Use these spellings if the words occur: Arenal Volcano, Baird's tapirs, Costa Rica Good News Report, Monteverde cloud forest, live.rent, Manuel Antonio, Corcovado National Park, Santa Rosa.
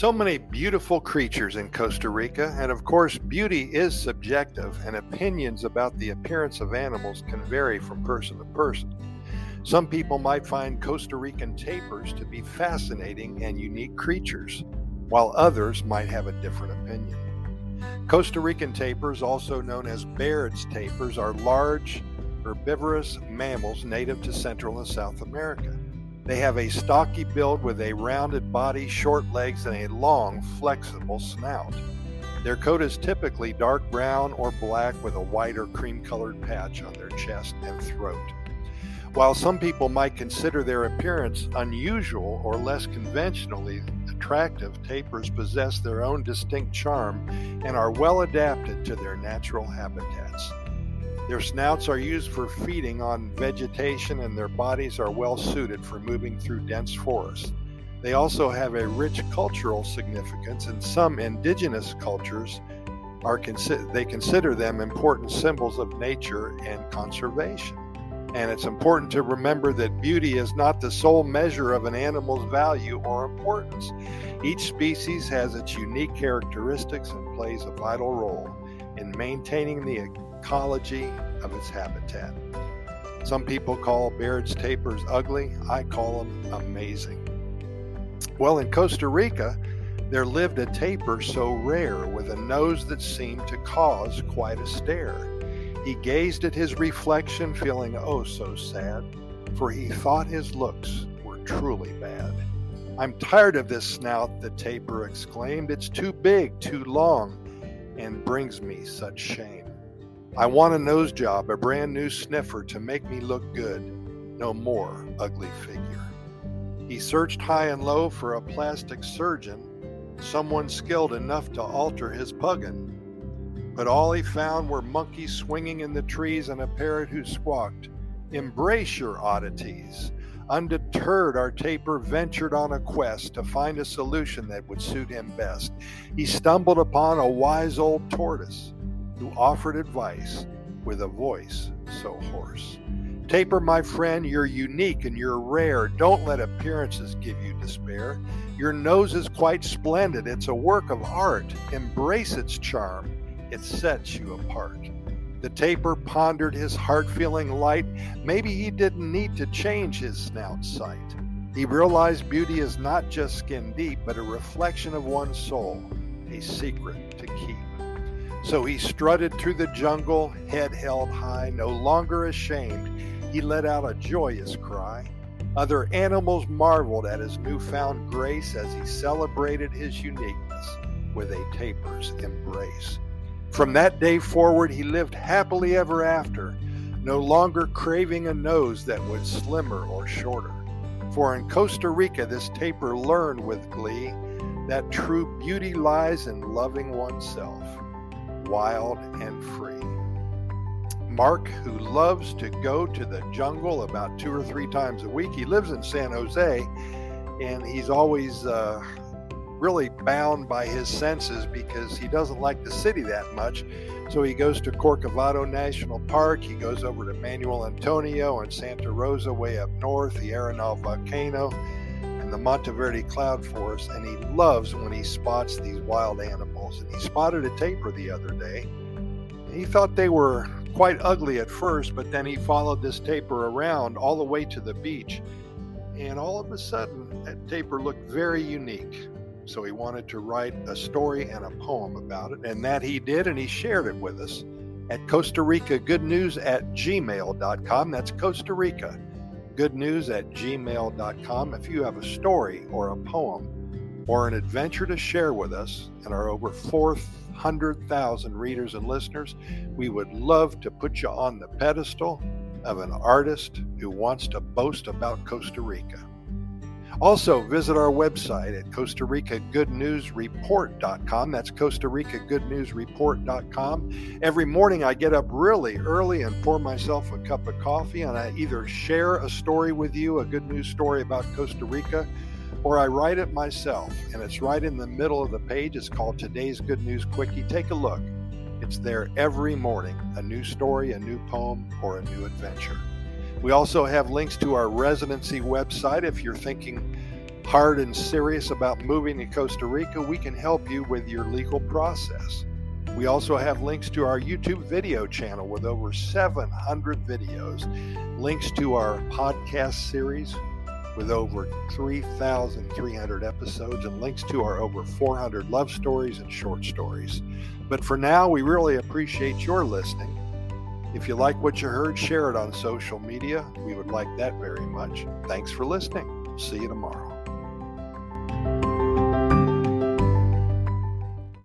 So many beautiful creatures in Costa Rica, and of course, beauty is subjective, and opinions about the appearance of animals can vary from person to person. Some people might find Costa Rican tapirs to be fascinating and unique creatures, while others might have a different opinion. Costa Rican tapirs, also known as Baird's tapirs, are large, herbivorous mammals native to Central and South America. They have a stocky build with a rounded body, short legs, and a long, flexible snout. Their coat is typically dark brown or black with a white or cream-colored patch on their chest and throat. While some people might consider their appearance unusual or less conventionally attractive, tapirs possess their own distinct charm and are well adapted to their natural habitats. Their snouts are used for feeding on vegetation, and their bodies are well suited for moving through dense forests. They also have a rich cultural significance, and some indigenous cultures consider them important symbols of nature and conservation. And it's important to remember that beauty is not the sole measure of an animal's value or importance. Each species has its unique characteristics and plays a vital role in maintaining the ecology of its habitat. Some people call Baird's tapirs ugly. I call them amazing. Well, in Costa Rica, there lived a tapir so rare with a nose that seemed to cause quite a stare. He gazed at his reflection, feeling oh so sad, for he thought his looks were truly bad. "I'm tired of this snout," the tapir exclaimed. "It's too big, too long, and brings me such shame. I want a nose job, a brand new sniffer to make me look good. No more ugly figure." He searched high and low for a plastic surgeon, someone skilled enough to alter his puggin, but all he found were monkeys swinging in the trees and a parrot who squawked, "Embrace your oddities." Undeterred, our tapir ventured on a quest to find a solution that would suit him best. He stumbled upon a wise old tortoise who offered advice with a voice so hoarse. "Tapir, my friend, you're unique and you're rare. Don't let appearances give you despair. Your nose is quite splendid. It's a work of art. Embrace its charm. It sets you apart." The tapir pondered, his heart feeling light. Maybe he didn't need to change his snout sight. He realized beauty is not just skin deep, but a reflection of one's soul, a secret to keep. So he strutted through the jungle, head held high, no longer ashamed. He let out a joyous cry. Other animals marveled at his newfound grace as he celebrated his uniqueness with a tapir's embrace. From that day forward, he lived happily ever after, no longer craving a nose that was slimmer or shorter. For in Costa Rica, this tapir learned with glee that true beauty lies in loving oneself, wild and free. Mark, who loves to go to the jungle about 2 or 3 times a week, he lives in San Jose, and he's always really bound by his senses because he doesn't like the city that much. So he goes to Corcovado National Park. He goes over to Manuel Antonio and Santa Rosa way up north, the Arenal Volcano and the Monteverde cloud forest. And he loves when he spots these wild animals. And he spotted a tapir the other day. He thought they were quite ugly at first, but then he followed this tapir around all the way to the beach. And all of a sudden, that tapir looked very unique. So he wanted to write a story and a poem about it, and that he did, and he shared it with us at Costa Rica Good News at gmail.com. That's Costa Rica Good News at gmail.com. If you have a story or a poem or an adventure to share with us and our over 400,000 readers and listeners, we would love to put you on the pedestal of an artist who wants to boast about Costa Rica. Also, visit our website at Costa Rica Good News Report.com. That's Costa Rica Good News Report.com. Every morning I get up really early and pour myself a cup of coffee, and I either share a story with you, a good news story about Costa Rica, or I write it myself. And it's right in the middle of the page. It's called Today's Good News Quickie. Take a look. It's there every morning, a new story, a new poem, or a new adventure. We also have links to our residency website if you're thinking hard and serious about moving to Costa Rica, we can help you with your legal process. We also have links to our YouTube video channel with over 700 videos, links to our podcast series with over 3,300 episodes, and links to our over 400 love stories and short stories. But for now, we really appreciate your listening. If you like what you heard, share it on social media. We would like that very much. Thanks for listening. See you tomorrow.